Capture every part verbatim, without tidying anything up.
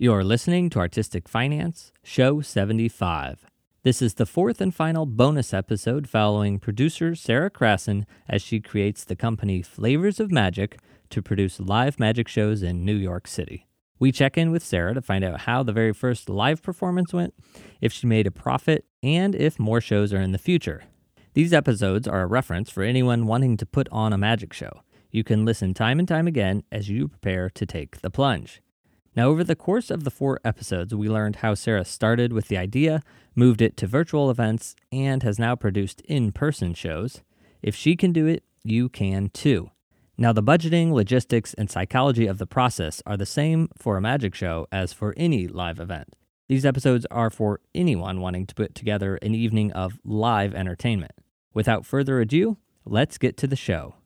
You're listening to Artistic Finance, Show seventy-five. This is the fourth and final bonus episode following producer Sarah Crasson as she creates the company Flavors of Magic to produce live magic shows in New York City. We check in with Sarah to find out how the very first live performance went, if she made a profit, and if more shows are in the future. These episodes are a reference for anyone wanting to put on a magic show. You can listen time and time again as you prepare to take the plunge. Now, over the course of the four episodes, we learned how Sarah started with the idea, moved it to virtual events, and has now produced in-person shows. If she can do it, you can too. Now, the budgeting, logistics, and psychology of the process are the same for a magic show as for any live event. These episodes are for anyone wanting to put together an evening of live entertainment. Without further ado, let's get to the show.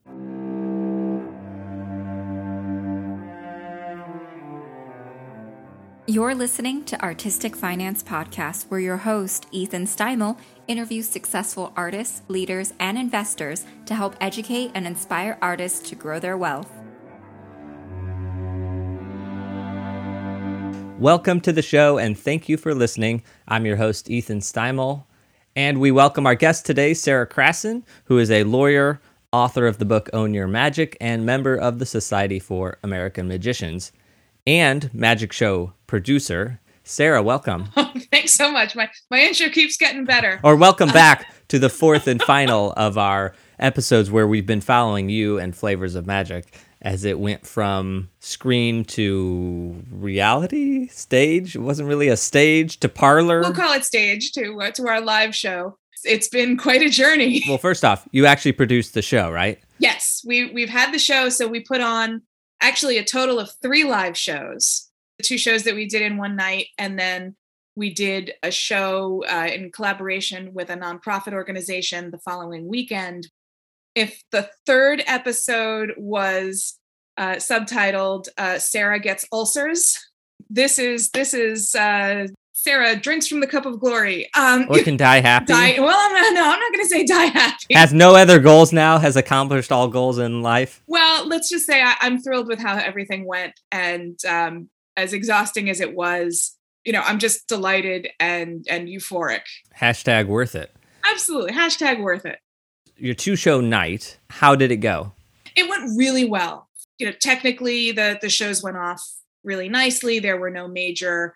You're listening to Artistic Finance Podcast, where your host, Ethan Steimel, interviews successful artists, leaders, and investors to help educate and inspire artists to grow their wealth. Welcome to the show, and thank you for listening. I'm your host, Ethan Steimel, and we welcome our guest today, Sarah Crasson, who is a lawyer, author of the book Own Your Magic, and member of the Society for American Magicians, and magic show producer. Sarah, welcome. Oh, thanks so much. My my intro keeps getting better. Or welcome back to the fourth and final of our episodes where we've been following you and Flavors of Magic as it went from screen to reality stage. It wasn't really a stage to parlor. We'll call it stage to, uh, to our live show. It's been quite a journey. Well, first off, you actually produced the show, right? Yes, we we've had the show, so we put on actually a total of three live shows, the two shows that we did in one night. And then we did a show uh, in collaboration with a nonprofit organization the following weekend. If the third episode was uh, subtitled, uh, Sarah Gets Ulcers, this is, this is uh, Sarah Drinks from the Cup of Glory. Um, or can die happy. Die, well, I'm not, no, I'm not going to say die happy. Has no other goals now, has accomplished all goals in life. Well, let's just say I, I'm thrilled with how everything went. And um, as exhausting as it was, you know, I'm just delighted and, and euphoric. Hashtag worth it. Absolutely. Hashtag worth it. Your two-show night, how did it go? It went really well. You know, technically, the, the shows went off really nicely. There were no major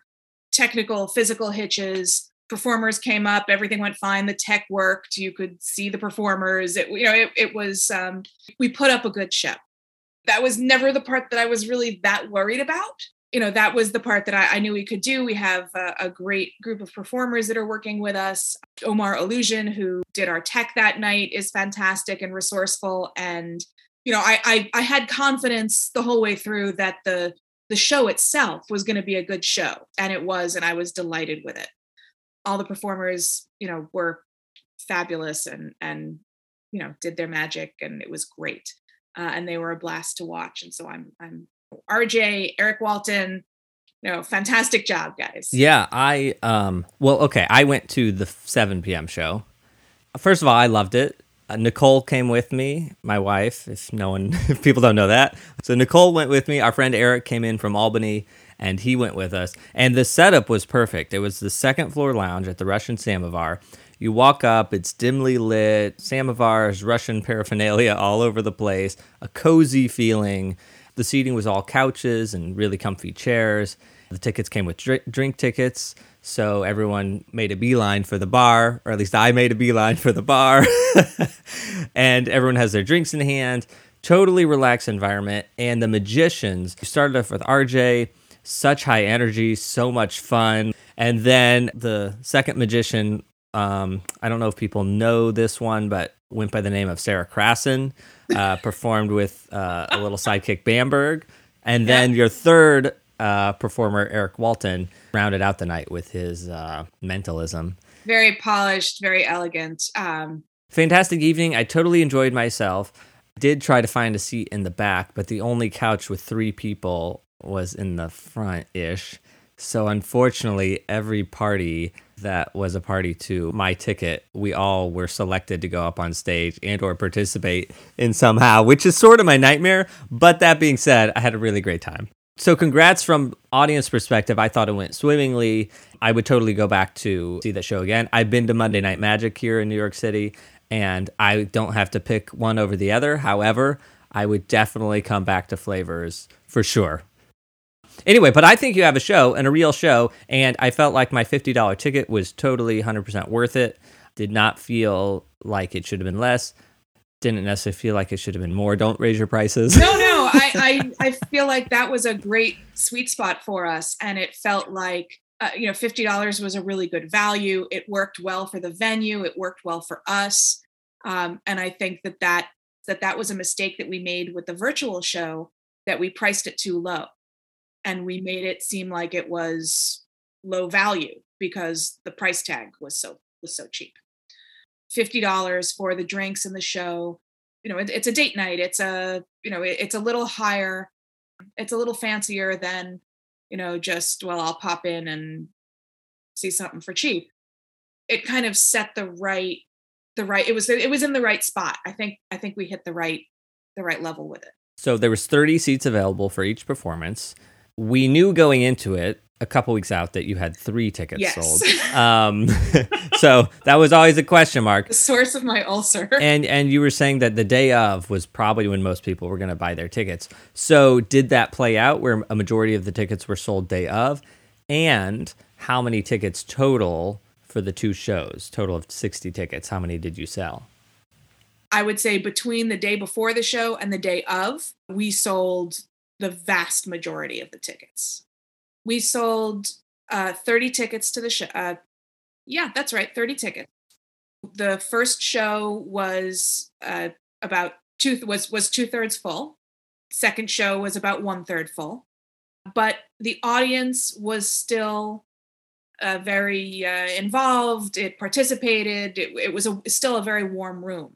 technical, physical hitches. Performers came up. Everything went fine. The tech worked. You could see the performers. It, you know, it, it was, um, we put up a good show. That was never the part that I was really that worried about. You know, that was the part that I, I knew we could do. We have a, a great group of performers that are working with us. Omar Illusion, who did our tech that night, is fantastic and resourceful. And, you know, I I, I had confidence the whole way through that the, the show itself was going to be a good show. And it was, and I was delighted with it. All the performers, you know, were fabulous and, and you know, did their magic, and it was great. Uh, and they were a blast to watch. And so I'm I'm R J, Eric Walton, you know, fantastic job, guys. Yeah, I, um, well, okay, I went to the seven p.m. show. First of all, I loved it. Uh, Nicole came with me, my wife, if no one, if people don't know that. So Nicole went with me. Our friend Eric came in from Albany, and he went with us. And the setup was perfect. It was the second floor lounge at the Russian Samovar. You walk up, it's dimly lit, Samovars, Russian paraphernalia all over the place, a cozy feeling. The seating was all couches and really comfy chairs. The tickets came with drink, drink tickets, so everyone made a beeline for the bar, or at least I made a beeline for the bar. And everyone has their drinks in hand. Totally relaxed environment. And the magicians, we started off with R J, such high energy, so much fun. And then the second magician, um, I don't know if people know this one, but went by the name of Sarah Crasson, uh, performed with uh, a little sidekick, Bamberg. And then your third uh, performer, Eric Walton, rounded out the night with his uh, mentalism. Very polished, very elegant. Um, Fantastic evening. I totally enjoyed myself. Did try to find a seat in the back, but the only couch with three people was in the front-ish. So unfortunately, every party that was a party to my ticket, we all were selected to go up on stage and or participate in somehow, which is sort of my nightmare. But that being said, I had a really great time. So congrats from audience perspective. I thought it went swimmingly. I would totally go back to see that show again. I've been to Monday Night Magic here in New York City, and I don't have to pick one over the other. However, I would definitely come back to Flavors for sure. Anyway, but I think you have a show and a real show, and I felt like my fifty dollars ticket was totally one hundred percent worth it. Did not feel like it should have been less. Didn't necessarily feel like it should have been more. Don't raise your prices. No, no. I, I, I feel like that was a great sweet spot for us, and it felt like uh, you know, fifty dollars was a really good value. It worked well for the venue. It worked well for us. Um, and I think that that, that that was a mistake that we made with the virtual show, that we priced it too low. And we made it seem like it was low value because the price tag was so was so cheap. fifty dollars for the drinks and the show. You know, it, it's a date night. It's a, you know, it, it's a little higher. It's a little fancier than, you know, just, well, I'll pop in and see something for cheap. It kind of set the right, the right, it was, it was in the right spot. I think, I think we hit the right, the right level with it. So there was thirty seats available for each performance. We knew going into it a couple weeks out that you had three tickets yes. sold. Um, so that was always a question mark. The source of my ulcer. And and you were saying that the day of was probably when most people were going to buy their tickets. So did that play out where a majority of the tickets were sold day of? And how many tickets total for the two shows? Total of sixty tickets. How many did you sell? I would say between the day before the show and the day of, we sold the vast majority of the tickets. We sold uh, thirty tickets to the show. Uh, yeah, that's right, thirty tickets. The first show was uh, about two was was two thirds full. Second show was about one third full, but the audience was still uh, very uh, involved. It participated. It, it was a, still a very warm room.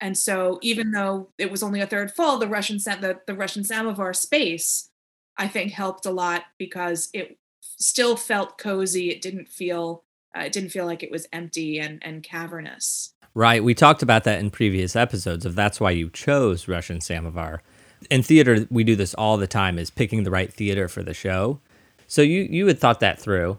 And so even though it was only a third full, the Russian the, the Russian Samovar space, I think, helped a lot because it still felt cozy. It didn't feel uh, it didn't feel like it was empty and, and cavernous. Right. We talked about that in previous episodes of that's why you chose Russian Samovar. In theater, we do this all the time, is picking the right theater for the show. So you, you had thought that through.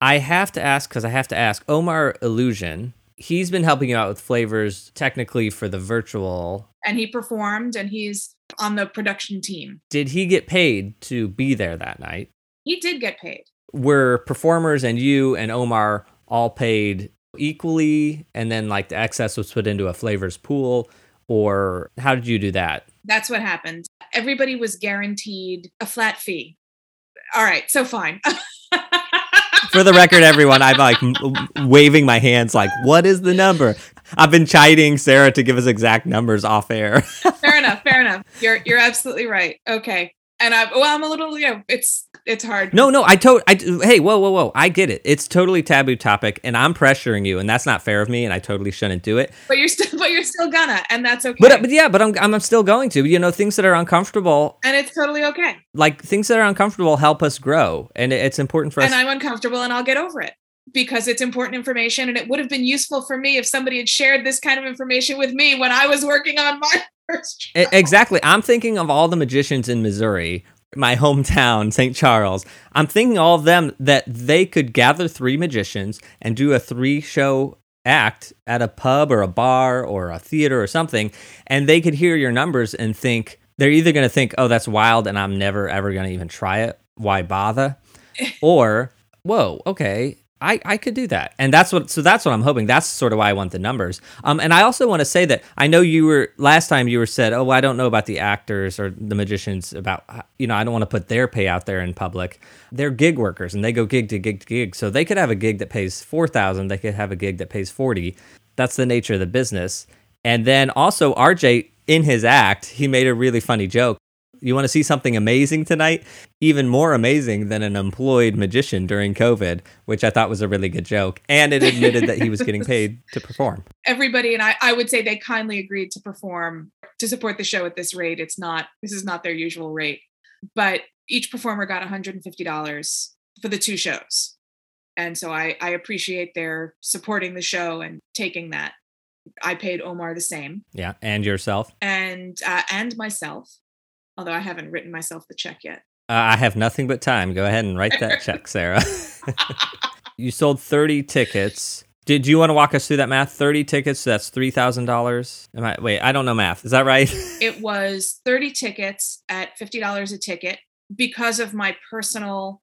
I have to ask, because I have to ask, Omar Illusion, he's been helping you out with Flavors technically for the virtual. And he performed, and he's on the production team. Did he get paid to be there that night? He did get paid. Were performers and you and Omar all paid equally, and then like the excess was put into a Flavors pool, or how did you do that? That's what happened. Everybody was guaranteed a flat fee. All right, so fine. For the record, everyone, I'm like waving my hands like, what is the number? I've been chiding Sarah to give us exact numbers off air. Fair enough. Fair enough. You're you're absolutely right. Okay. And I well, I'm a little, you know, it's it's hard. No, no, I totally, I, hey, whoa, whoa, whoa. I get it. It's totally taboo topic, and I'm pressuring you, and that's not fair of me, and I totally shouldn't do it. But you're still, but you're still gonna, and that's okay. But, but yeah, but I'm, I'm still going to, you know, things that are uncomfortable. And it's totally okay. Like, things that are uncomfortable help us grow, and it's important for us. And I'm uncomfortable, and I'll get over it, because it's important information, and it would have been useful for me if somebody had shared this kind of information with me when I was working on my first job. Exactly. I'm thinking of all the magicians in Missouri, my hometown, Saint Charles. I'm thinking all of them, that they could gather three magicians and do a three show act at a pub or a bar or a theater or something. And they could hear your numbers and think, they're either going to think, oh, that's wild, and I'm never, ever going to even try it. Why bother? Or, whoa, okay, I, I could do that. And that's what, so that's what I'm hoping. That's sort of why I want the numbers. Um, and I also want to say that I know you were, last time you were said, oh, well, I don't know about the actors or the magicians about, you know, I don't want to put their pay out there in public. They're gig workers, and they go gig to gig to gig. So they could have a gig that pays four thousand. They could have a gig that pays forty. That's the nature of the business. And then also R J, in his act, he made a really funny joke. You want to see something amazing tonight? Even more amazing than an employed magician during COVID, which I thought was a really good joke. And it admitted that he was getting paid to perform. Everybody, and I, I would say they kindly agreed to perform, to support the show at this rate. It's not, this is not their usual rate. But each performer got one hundred fifty dollars for the two shows. And so I, I appreciate their supporting the show and taking that. I paid Omar the same. Yeah, and yourself. And uh, and myself. Although I haven't written myself the check yet. Uh, I have nothing but time. Go ahead and write that check, Sarah. You sold thirty tickets. Did you want to walk us through that math? thirty tickets, so that's three thousand dollars. Am I, wait, I don't know math. Is that right? It was thirty tickets at fifty dollars a ticket. Because of my personal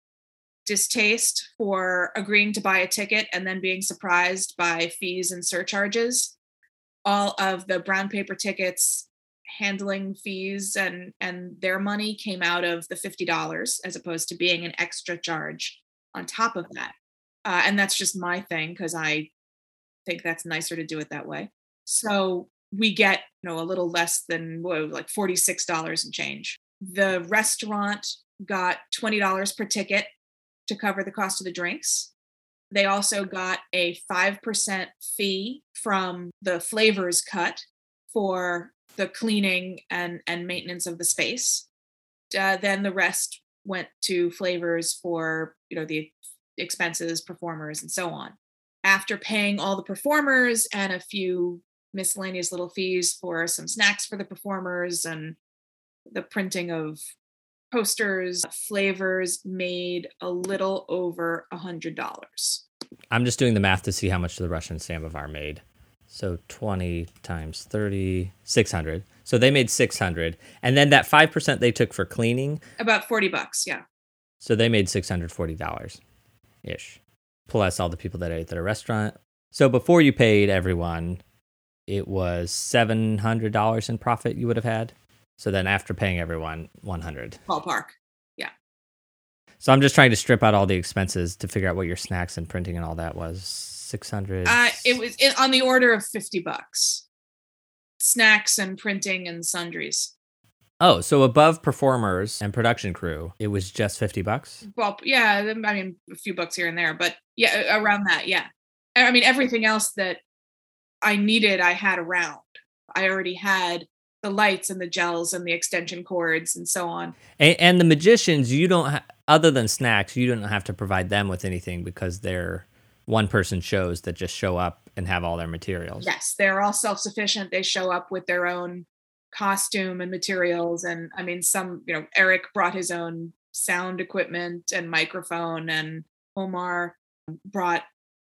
distaste for agreeing to buy a ticket and then being surprised by fees and surcharges, all of the brown paper tickets handling fees and, and their money came out of the fifty dollars as opposed to being an extra charge on top of that. Uh, and that's just my thing because I think that's nicer to do it that way. So we get, you know, a little less than whoa, like forty-six dollars and change. The restaurant got twenty dollars per ticket to cover the cost of the drinks. They also got a five percent fee from the flavors cut for the cleaning and, and maintenance of the space. Uh, then the rest went to flavors for, you know, the expenses, performers, and so on. After paying all the performers and a few miscellaneous little fees for some snacks for the performers and the printing of posters, flavors made a little over a hundred dollars. I'm just doing the math to see how much the Russian Samovar made. So twenty times thirty, six hundred. So they made six hundred. And then that five percent they took for cleaning. About forty bucks. Yeah. So they made six hundred forty dollars ish. Plus all the people that ate at a restaurant. So before you paid everyone, it was seven hundred dollars in profit you would have had. So then after paying everyone, one hundred. Ballpark. Yeah. So I'm just trying to strip out all the expenses to figure out what your snacks and printing and all that was. six hundred. Uh, it was it, on the order of fifty bucks. Snacks and printing and sundries. Oh, so above performers and production crew, it was just fifty bucks? Well, yeah, I mean, a few bucks here and there, but yeah, around that, yeah. I mean, everything else that I needed, I had around. I already had the lights and the gels and the extension cords and so on. And, and the magicians, you don't, ha- other than snacks, you don't have to provide them with anything because they're one-person shows that just show up and have all their materials. Yes, they're all self-sufficient. They show up with their own costume and materials. And I mean, some, you know, Eric brought his own sound equipment and microphone, and Omar brought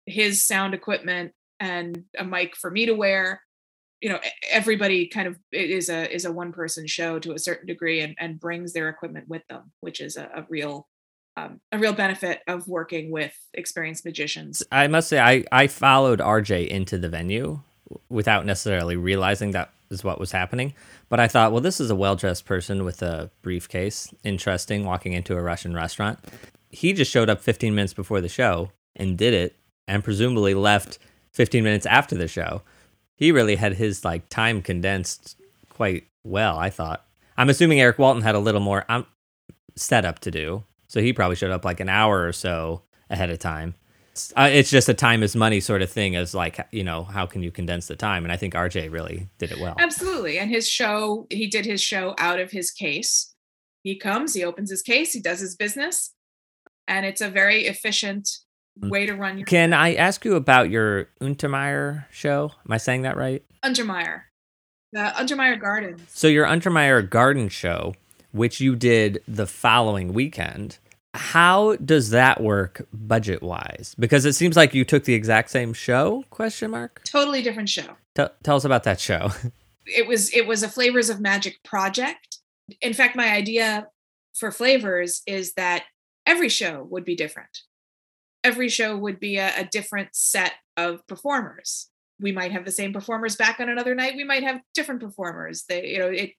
his sound equipment and a mic for me to wear. You know, everybody kind of is a is a one-person show to a certain degree, and, and brings their equipment with them, which is a, a real um, a real benefit of working with experienced magicians. I must say, I, I followed R J into the venue without necessarily realizing that is what was happening. But I thought, well, this is a well-dressed person with a briefcase. Interesting, walking into a Russian restaurant. He just showed up fifteen minutes before the show and did it, and presumably left fifteen minutes after the show. He really had his like time condensed quite well, I thought. I'm assuming Eric Walton had a little more um, setup to do, so he probably showed up like an hour or so ahead of time. It's, uh, it's just a time is money sort of thing, as like, you know, how can you condense the time? And I think R J really did it well. Absolutely. And his show, he did his show out of his case. He comes, he opens his case, he does his business, and it's a very efficient way to run your... Can I ask you about your Untermyer show? Am I saying that right? Untermyer. The Untermyer Gardens. So your Untermyer Garden show, which you did the following weekend, how does that work budget-wise? Because it seems like you took the exact same show, question mark? Totally different show. T- tell us about that show. It was it was a Flavors of Magic project. In fact, my idea for Flavors is that every show would be different. Every show would be a, a different set of performers. We might have the same performers back on another night. We might have different performers. They, you know, it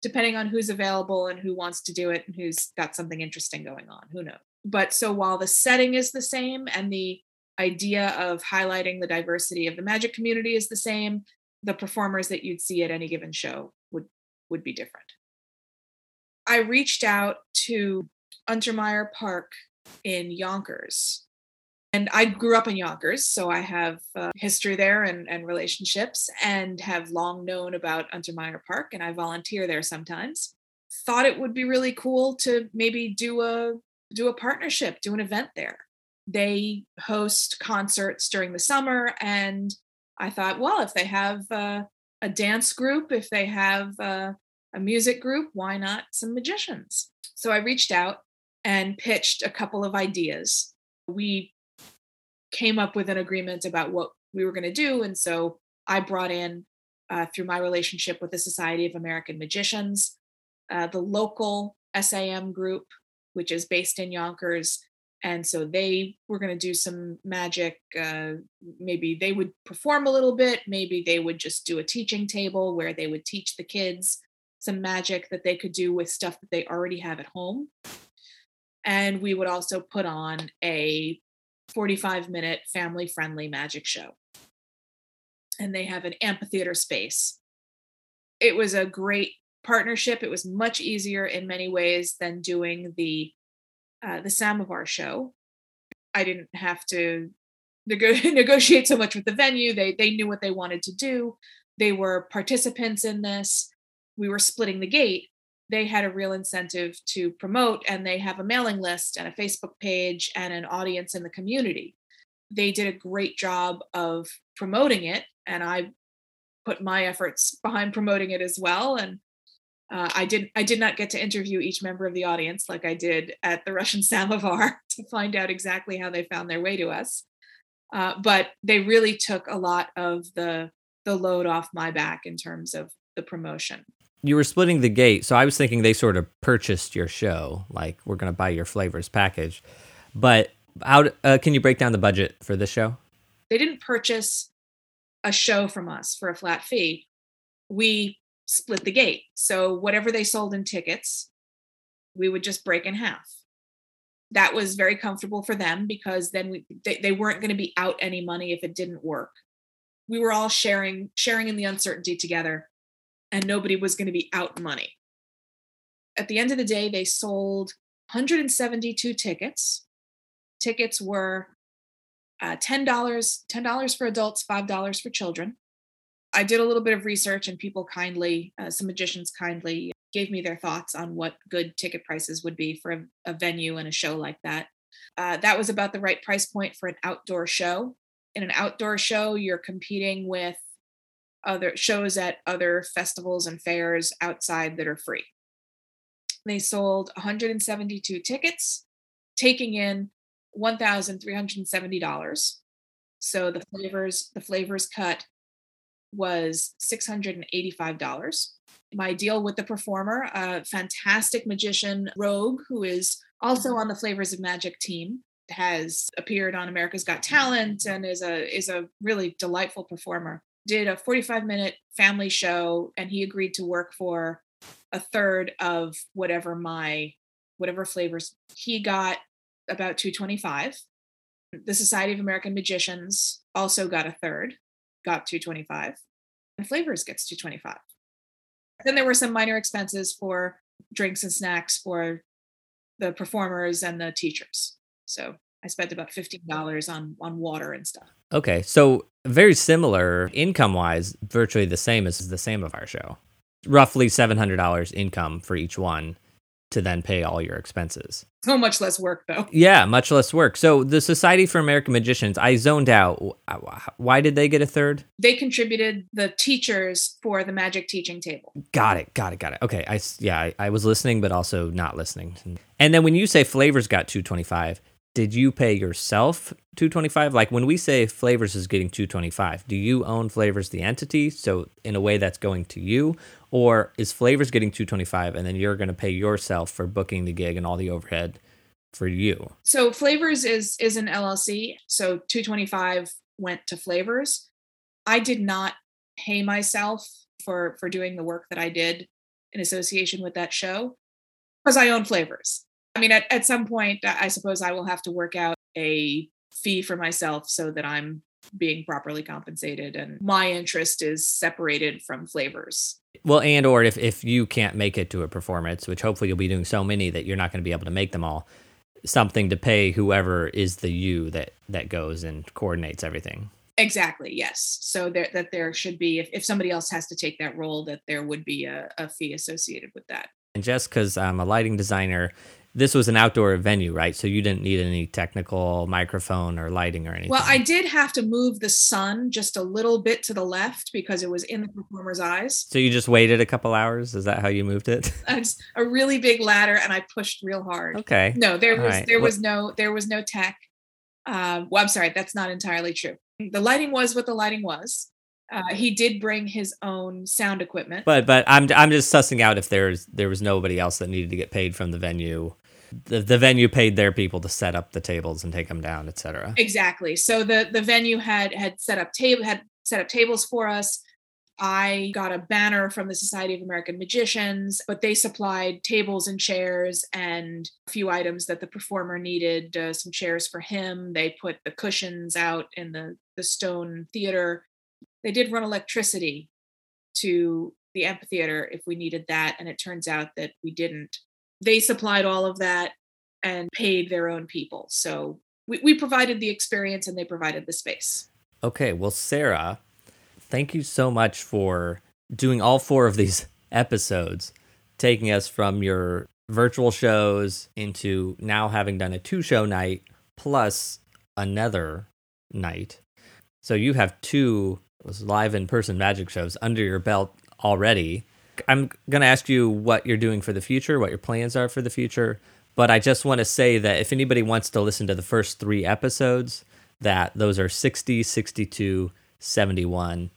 depending on who's available and who wants to do it and who's got something interesting going on. Who knows? But so while the setting is the same and the idea of highlighting the diversity of the magic community is the same, the performers that you'd see at any given show would would be different. I reached out to Untermyer Park in Yonkers. And I grew up in Yonkers, so I have uh, history there and, and relationships, and have long known about Untermyer Park, and I volunteer there sometimes. Thought it would be really cool to maybe do a do a partnership, do an event there. They host concerts during the summer, and I thought, well, if they have uh, a dance group, if they have uh, a music group, why not some magicians? So I reached out and pitched a couple of ideas. We came up with an agreement about what we were going to do. And so I brought in, uh, through my relationship with the Society of American Magicians, uh, the local S A M group, which is based in Yonkers. And so they were going to do some magic. Uh, maybe they would perform a little bit. Maybe they would just do a teaching table where they would teach the kids some magic that they could do with stuff that they already have at home. And we would also put on a forty-five minute family-friendly magic show. And they have an amphitheater space. It was a great partnership. It was much easier in many ways than doing the Uh, the Samovar show. I didn't have to neg- negotiate so much with the venue. They they knew what they wanted to do. They were participants in this. We were splitting the gate. They had a real incentive to promote, and they have a mailing list and a Facebook page and an audience in the community. They did a great job of promoting it, and I put my efforts behind promoting it as well. And Uh, I did I did not get to interview each member of the audience like I did at the Russian Samovar to find out exactly how they found their way to us. Uh, but they really took a lot of the the load off my back in terms of the promotion. You were splitting the gate. So I was thinking they sort of purchased your show, like we're going to buy your flavors package. But how uh, can you break down the budget for this show? They didn't purchase a show from us for a flat fee. We split the gate. So whatever they sold in tickets, we would just break in half. That was very comfortable for them because then we, they, they weren't going to be out any money if it didn't work. We were all sharing, sharing in the uncertainty together, and nobody was going to be out money. At the end of the day, they sold one hundred seventy-two tickets. Tickets were uh, ten dollars, ten dollars for adults, five dollars for children. I did a little bit of research, and people kindly, uh, some magicians kindly gave me their thoughts on what good ticket prices would be for a, a venue and a show like that. Uh, that was about the right price point for an outdoor show. In an outdoor show, you're competing with other shows at other festivals and fairs outside that are free. They sold one hundred seventy-two tickets, taking in one thousand three hundred seventy dollars. So the flavors, the flavors cut was six hundred eighty-five dollars. My deal with the performer, a fantastic magician, Rogue, who is also on the Flavors of Magic team, has appeared on America's Got Talent and is a is a really delightful performer, did a forty-five minute family show, and he agreed to work for a third of whatever my, whatever flavors. He got about two hundred twenty-five dollars. The Society of American Magicians also got a third. Got two hundred twenty-five dollars, and Flavors gets two hundred twenty-five dollars. Then there were some minor expenses for drinks and snacks for the performers and the teachers. So I spent about fifteen dollars on, on water and stuff. Okay. So very similar income-wise, virtually the same as the Samovar show. Roughly seven hundred dollars income for each one to then pay all your expenses. So much less work, though. Yeah, much less work. So the Society for American Magicians, I zoned out. Why did they get a third? They contributed the teachers for the magic teaching table. Got it, got it, got it. Okay, I, yeah, I, I was listening, but also not listening. And then when you say Flavors got two hundred twenty-five dollars, did you pay yourself two hundred twenty-five dollars? Like when we say Flavors is getting two hundred twenty-five dollars, do you own Flavors the entity? So in a way that's going to you, or is Flavors getting two hundred twenty-five dollars and then you're going to pay yourself for booking the gig and all the overhead for you? So Flavors is is an L L C. So two hundred twenty-five dollars went to Flavors. I did not pay myself for, for doing the work that I did in association with that show because I own Flavors. I mean, at, at some point, I suppose I will have to work out a fee for myself so that I'm being properly compensated and my interest is separated from Flavors. Well, and or if, if you can't make it to a performance, which hopefully you'll be doing so many that you're not going to be able to make them all, something to pay whoever is the you that, that goes and coordinates everything. Exactly, yes. So there, that there should be, if, if somebody else has to take that role, that there would be a, a fee associated with that. And just because I'm a lighting designer, this was an outdoor venue, right? So you didn't need any technical microphone or lighting or anything. Well, I did have to move the sun just a little bit to the left because it was in the performer's eyes. So you just waited a couple hours? Is that how you moved it? It's a really big ladder and I pushed real hard. Okay. No, there All was right. there was no there was no tech. Uh, well, I'm sorry, that's not entirely true. The lighting was what the lighting was. Uh, he did bring his own sound equipment, but but I'm I'm just sussing out if there's there was nobody else that needed to get paid from the venue. The the venue paid their people to set up the tables and take them down, et cetera. Exactly. So the, the venue had had set up table had set up tables for us. I got a banner from the Society of American Magicians, but they supplied tables and chairs and a few items that the performer needed. Uh, some chairs for him. They put the cushions out in the, the stone theater. They did run electricity to the amphitheater if we needed that, and it turns out that we didn't. They supplied all of that and paid their own people. So we, we provided the experience and they provided the space. Okay. Well, Sarah, thank you so much for doing all four of these episodes, taking us from your virtual shows into now having done a two-show night plus another night. So you have two live in-person magic shows under your belt already. I'm going to ask you what you're doing for the future, what your plans are for the future. But I just want to say that if anybody wants to listen to the first three episodes, that those are sixty, sixty-two, seventy-one.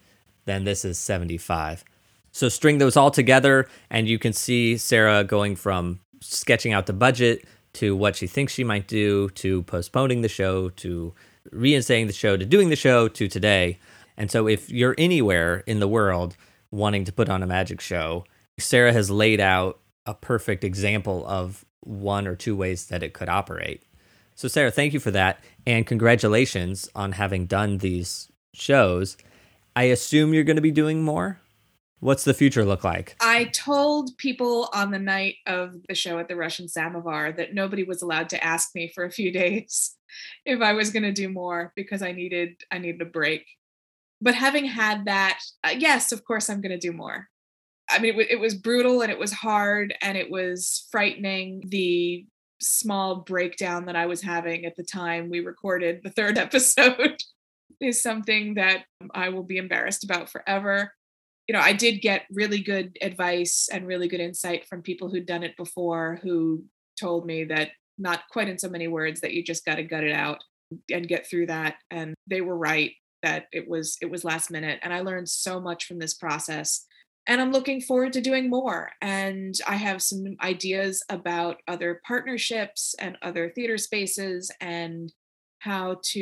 Then this is seventy-five. So string those all together and you can see Sarah going from sketching out the budget to what she thinks she might do, to postponing the show, to reinstating the show, to doing the show, to today. And so if you're anywhere in the world wanting to put on a magic show, Sarah has laid out a perfect example of one or two ways that it could operate. So Sarah, thank you for that. And congratulations on having done these shows. I assume you're going to be doing more. What's the future look like? I told people on the night of the show at the Russian Samovar that nobody was allowed to ask me for a few days if I was going to do more because I needed, I needed a break. But having had that, uh, yes, of course, I'm going to do more. I mean, it, w- it was brutal and it was hard and it was frightening. The small breakdown that I was having at the time we recorded the third episode is something that I will be embarrassed about forever. You know, I did get really good advice and really good insight from people who'd done it before, who told me that, not quite in so many words, that you just got to gut it out and get through that. And they were right. That it was it was last minute. And I learned so much from this process. And I'm looking forward to doing more. And I have some ideas about other partnerships and other theater spaces and how to,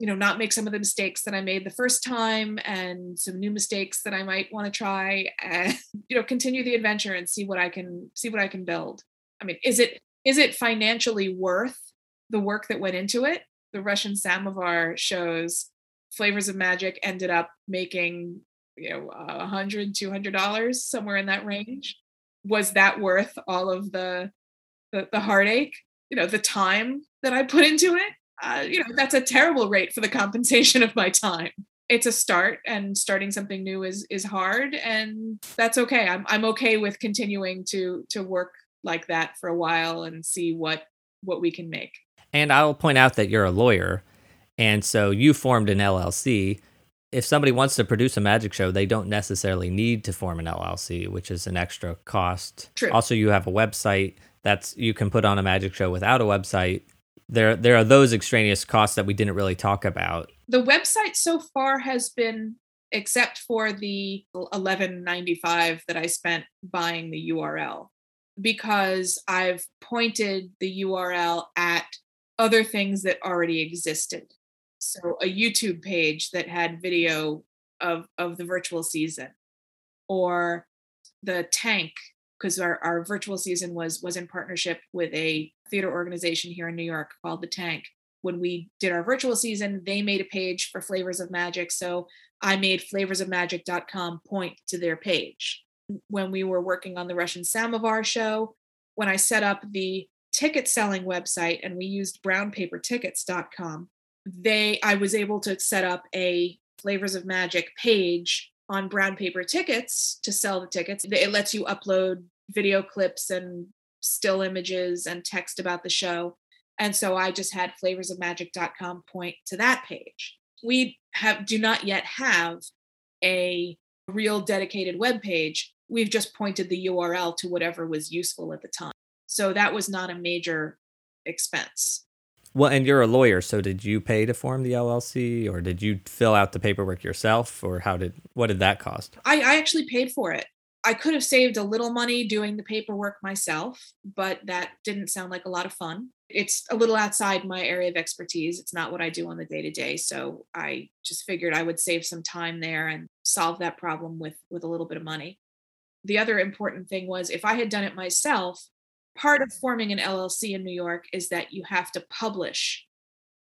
you know, not make some of the mistakes that I made the first time, and some new mistakes that I might want to try, and, you know, continue the adventure and see what I can see what I can build. I mean, is it is it financially worth the work that went into it? The Russian Samovar shows, Flavors of Magic, ended up making, you know, one hundred dollars, two hundred dollars, somewhere in that range. Was that worth all of the, the, the heartache, you know, the time that I put into it? Uh, you know, that's a terrible rate for the compensation of my time. It's a start, and starting something new is, is hard, and that's okay. I'm, I'm okay with continuing to, to work like that for a while and see what, what we can make. And I'll point out that you're a lawyer. And so you formed an L L C. If somebody wants to produce a magic show, they don't necessarily need to form an L L C, which is an extra cost. True. Also, you have a website. That's, you can put on a magic show without a website. There, there are those extraneous costs that we didn't really talk about. The website so far has been, except for the eleven dollars and ninety-five cents that I spent buying the U R L, because I've pointed the U R L at other things that already existed. So a YouTube page that had video of, of the virtual season, or The Tank, because our, our virtual season was, was in partnership with a theater organization here in New York called The Tank. When we did our virtual season, they made a page for Flavors of Magic. So I made flavors of magic dot com point to their page. When we were working on the Russian Samovar show, when I set up the ticket selling website and we used brown paper tickets dot com, they, I was able to set up a Flavors of Magic page on Brown Paper Tickets to sell the tickets. It lets you upload video clips and still images and text about the show. And so I just had flavors of magic dot com point to that page. We have do not yet have a real dedicated webpage. We've just pointed the U R L to whatever was useful at the time. So that was not a major expense. Well, and you're a lawyer, so did you pay to form the L L C, or did you fill out the paperwork yourself, or how did what did that cost? I, I actually paid for it. I could have saved a little money doing the paperwork myself, but that didn't sound like a lot of fun. It's a little outside my area of expertise. It's not what I do on the day-to-day, so I just figured I would save some time there and solve that problem with, with a little bit of money. The other important thing was, if I had done it myself, part of forming an L L C in New York is that you have to publish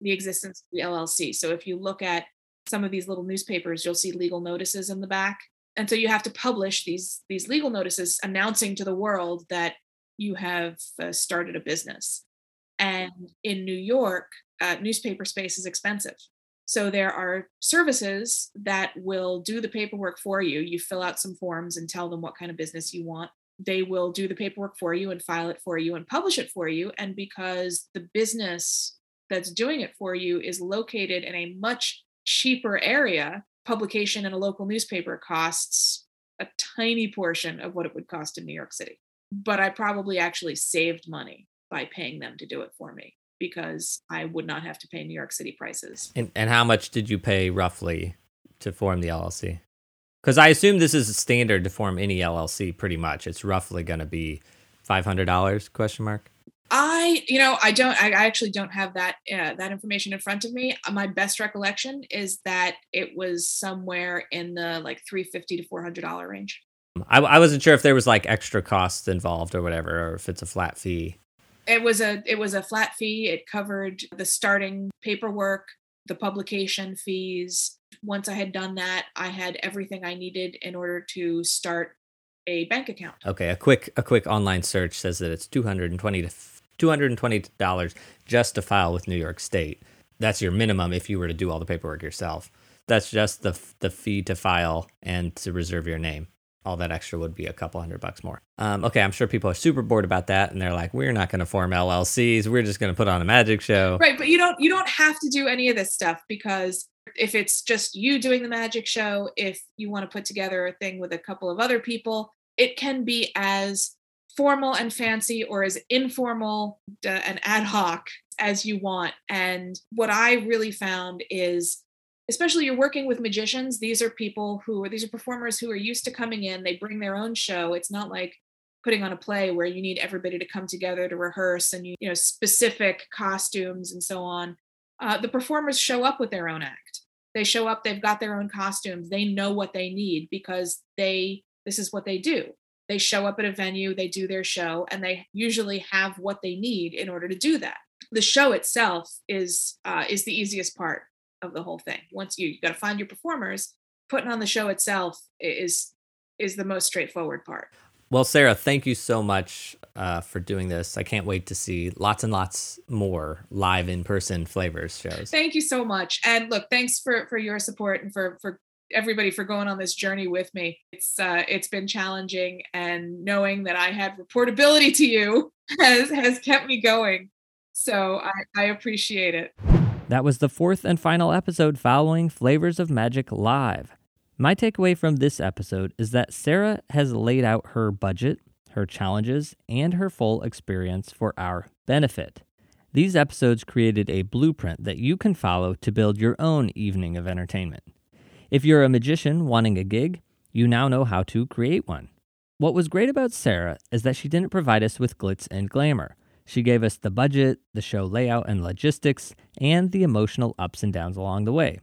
the existence of the L L C. So if you look at some of these little newspapers, you'll see legal notices in the back. And so you have to publish these, these legal notices announcing to the world that you have uh, started a business. And in New York, uh, newspaper space is expensive. So there are services that will do the paperwork for you. You fill out some forms and tell them what kind of business you want. They will do the paperwork for you and file it for you and publish it for you. And because the business that's doing it for you is located in a much cheaper area, publication in a local newspaper costs a tiny portion of what it would cost in New York City. But I probably actually saved money by paying them to do it for me, because I would not have to pay New York City prices. And, and how much did you pay roughly to form the L L C? Because I assume this is a standard to form any L L C, pretty much. It's roughly going to be five hundred dollars, question mark? I, you know, I don't, I actually don't have that, uh, that information in front of me. My best recollection is that it was somewhere in the like three hundred fifty dollars to four hundred dollars range. I, I wasn't sure if there was like extra costs involved or whatever, or if it's a flat fee. It was a, it was a flat fee. It covered the starting paperwork, the publication fees. Once I had done that, I had everything I needed in order to start a bank account. Okay, a quick a quick online search says that it's two hundred twenty dollars just to file with New York State. That's your minimum if you were to do all the paperwork yourself. That's just the the fee to file and to reserve your name. All that extra would be a couple hundred bucks more. Um, okay, I'm sure people are super bored about that, and they're like, "We're not going to form L L Cs. We're just going to put on a magic show." Right, but you don't you don't have to do any of this stuff, because if it's just you doing the magic show, if you want to put together a thing with a couple of other people, it can be as formal and fancy or as informal and ad hoc as you want. And what I really found is, especially you're working with magicians, these are people who are, these are performers who are used to coming in, they bring their own show. It's not like putting on a play where you need everybody to come together to rehearse and, you know, specific costumes and so on. Uh, the performers show up with their own act. They show up, they've got their own costumes. They know what they need because they, this is what they do. They show up at a venue, they do their show, and they usually have what they need in order to do that. The show itself is, uh, is the easiest part of the whole thing. Once you, you got to find your performers, putting on the show itself is, is the most straightforward part. Well, Sarah, thank you so much uh, for doing this. I can't wait to see lots and lots more live in-person Flavors shows. Thank you so much. And look, thanks for, for your support and for, for everybody for going on this journey with me. It's uh, it's been challenging, and knowing that I had reportability to you has, has kept me going. So I, I appreciate it. That was the fourth and final episode following Flavors of Magic Live. My takeaway from this episode is that Sarah has laid out her budget, her challenges, and her full experience for our benefit. These episodes created a blueprint that you can follow to build your own evening of entertainment. If you're a magician wanting a gig, you now know how to create one. What was great about Sarah is that she didn't provide us with glitz and glamour. She gave us the budget, the show layout and logistics, and the emotional ups and downs along the way.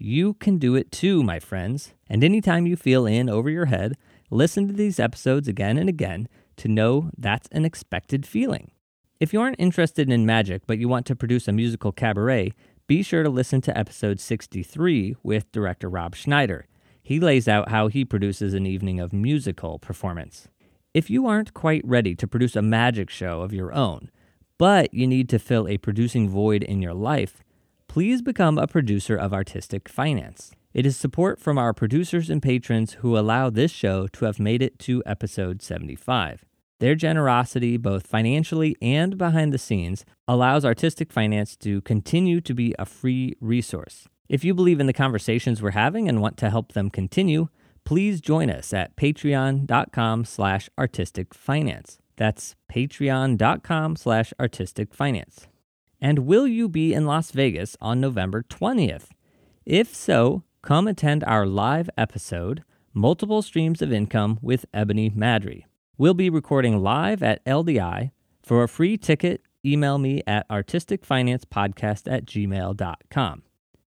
You can do it too, my friends. And anytime you feel in over your head, listen to these episodes again and again to know that's an expected feeling. If you aren't interested in magic but you want to produce a musical cabaret, be sure to listen to episode sixty-three with director Rob Schneider. He lays out how he produces an evening of musical performance. If you aren't quite ready to produce a magic show of your own, but you need to fill a producing void in your life, please become a producer of Artistic Finance. It is support from our producers and patrons who allow this show to have made it to episode seventy-five. Their generosity, both financially and behind the scenes, allows Artistic Finance to continue to be a free resource. If you believe in the conversations we're having and want to help them continue, please join us at patreon.com slash artisticfinance. That's patreon.com slash artisticfinance. And will you be in Las Vegas on November twentieth? If so, come attend our live episode, Multiple Streams of Income with Ebony Madry. We'll be recording live at L D I. For a free ticket, email me at artisticfinancepodcast at gmail.com.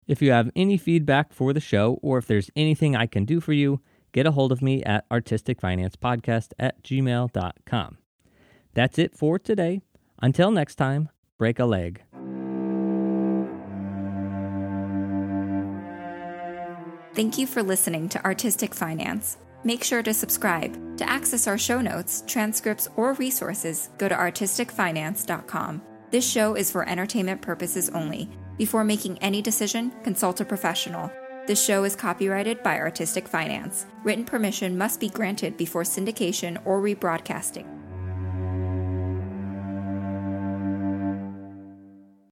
If you have any feedback for the show, or if there's anything I can do for you, get a hold of me at artisticfinancepodcast at gmail.com. That's it for today. Until next time, break a leg. Thank you for listening to Artistic Finance. Make sure to subscribe. To access our show notes, transcripts, or resources, go to artistic finance dot com. This show is for entertainment purposes only. Before making any decision, consult a professional. This show is copyrighted by Artistic Finance. Written permission must be granted before syndication or rebroadcasting.